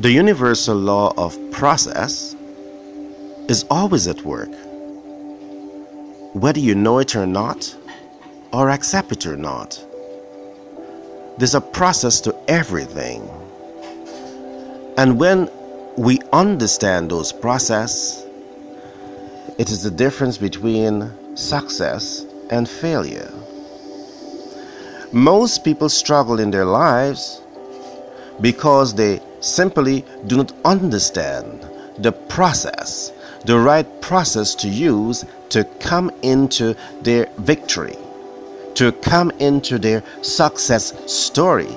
The universal law of process is always at work, whether you know it or not, or accept it or not. There's a process to everything. And when we understand those processes, it is the difference between success and failure. Most people struggle in their lives because they simply do not understand the process, the right process to use to come into their victory, to come into their success story.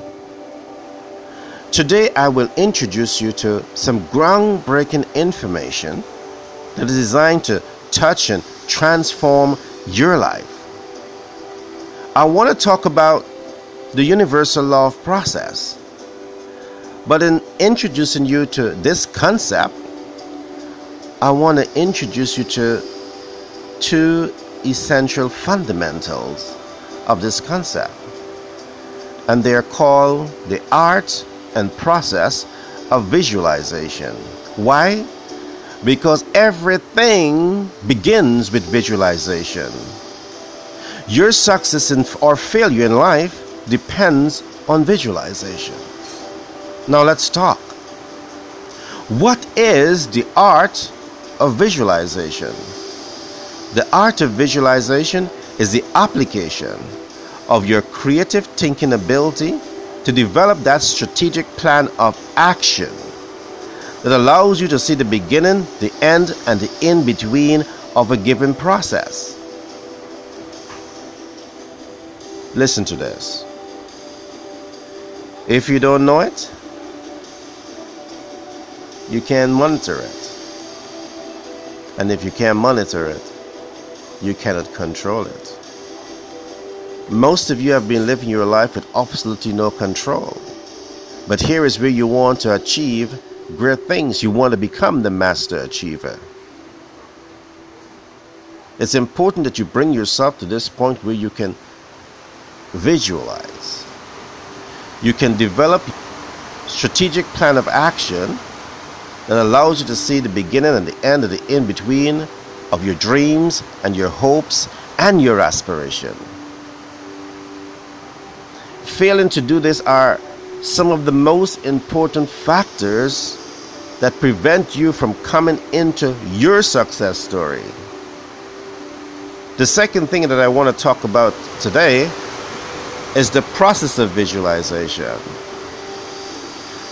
Today, I will introduce you to some groundbreaking information that is designed to touch and transform your life. I want to talk about the universal law of process, but in introducing you to this concept, I want to introduce you to two essential fundamentals of this concept, and they are called the art and process of visualization. Why? Because everything begins with visualization. Your success or failure in life depends on visualization. Now let's talk. What is the art of visualization? The art of visualization is the application of your creative thinking ability to develop that strategic plan of action that allows you to see the beginning, the end, and the in-between of a given process. Listen to this. If you don't know it, you can monitor it. And if you can't monitor it, you cannot control it. Most of you have been living your life with absolutely no control. But here is where you want to achieve great things. You want to become the master achiever. It's important that you bring yourself to this point where you can visualize. You can develop a strategic plan of action that allows you to see the beginning and the end and the in-between of your dreams and your hopes and your aspiration. Failing to do this are some of the most important factors that prevent you from coming into your success story. The second thing that I want to talk about today is the process of visualization.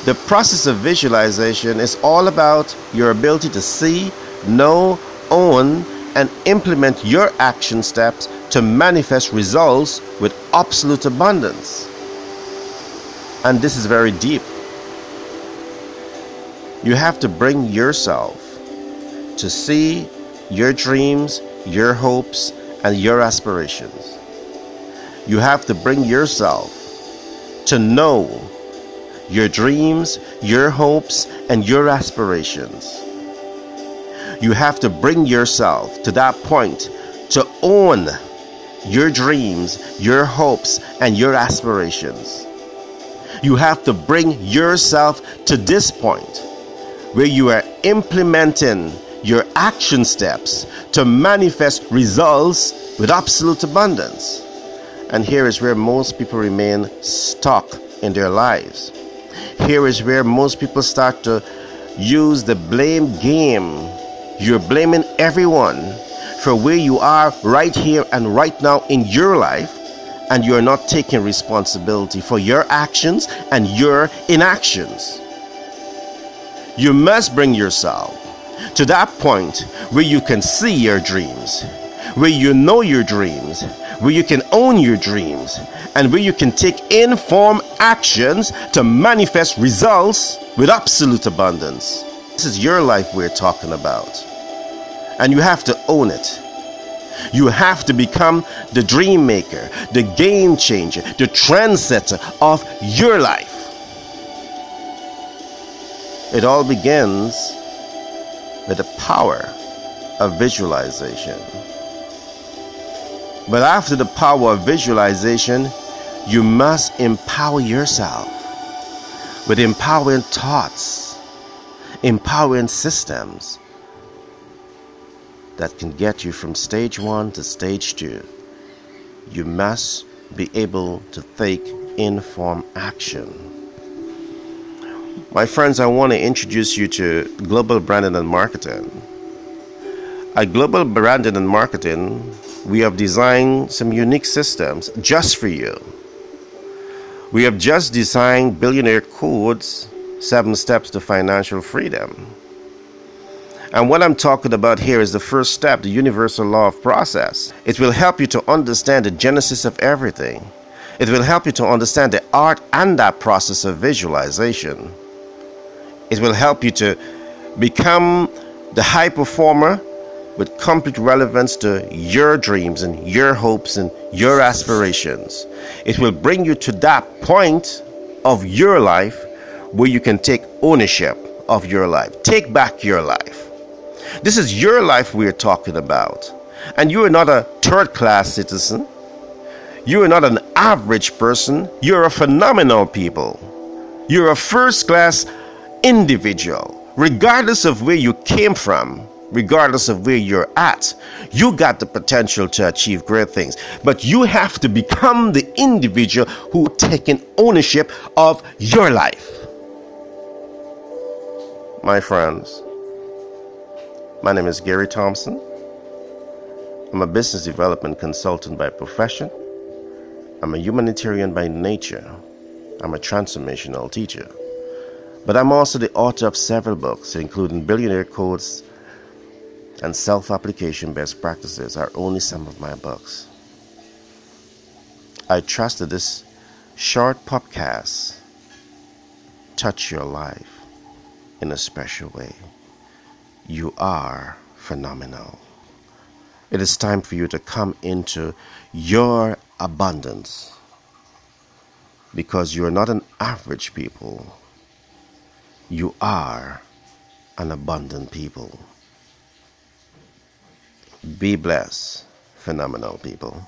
The process of visualization is all about your ability to see, know, own, and implement your action steps to manifest results with absolute abundance. And this is very deep. You have to bring yourself to see your dreams, your hopes, and your aspirations. You have to bring yourself to know your dreams, your hopes, and your aspirations. You have to bring yourself to that point to own your dreams, your hopes, and your aspirations. You have to bring yourself to this point where you are implementing your action steps to manifest results with absolute abundance. And here is where most people remain stuck in their lives. Here is where most people start to use the blame game. You're blaming everyone for where you are right here and right now in your life, and you're not taking responsibility for your actions and your inactions. You must bring yourself to that point where you can see your dreams, where you know your dreams, where you can own your dreams, and where you can take informed actions to manifest results with absolute abundance. This is your life we're talking about, and you have to own it. You have to become the dream maker, the game changer, the trendsetter of your life. It all begins with the power of visualization. But after the power of visualization, you must empower yourself with empowering thoughts, empowering systems that can get you from stage 1 to stage 2. You must be able to take informed action. My friends, I want to introduce you to Global Branding and Marketing. At Global Branding and Marketing, we have designed some unique systems just for you. We have just designed Billionaire Codes 7 Steps to Financial Freedom. And what I'm talking about here is the first step, the universal law of process. It will help you to understand the genesis of everything. It will help you to understand the art and that process of visualization. It will help you to become the high performer with complete relevance to your dreams and your hopes and your aspirations. It will bring you to that point of your life where you can take ownership of your life. Take back your life. This is your life we're talking about. And you are not a third-class citizen. You are not an average person. You're a phenomenal people. You're a first-class individual. Regardless of where you came from, regardless of where you're at, you got the potential to achieve great things. But you have to become the individual who taking ownership of your life. My friends, my name is Gary Thompson. I'm a business development consultant by profession. I'm a humanitarian by nature. I'm a transformational teacher. But I'm also the author of several books, including Billionaire Codes and Self-Application Best Practices are only some of my books. I trust that this short podcast touch your life in a special way. You are phenomenal. It is time for you to come into your abundance, because you are not an average people. You are an abundant people. Be blessed, phenomenal people.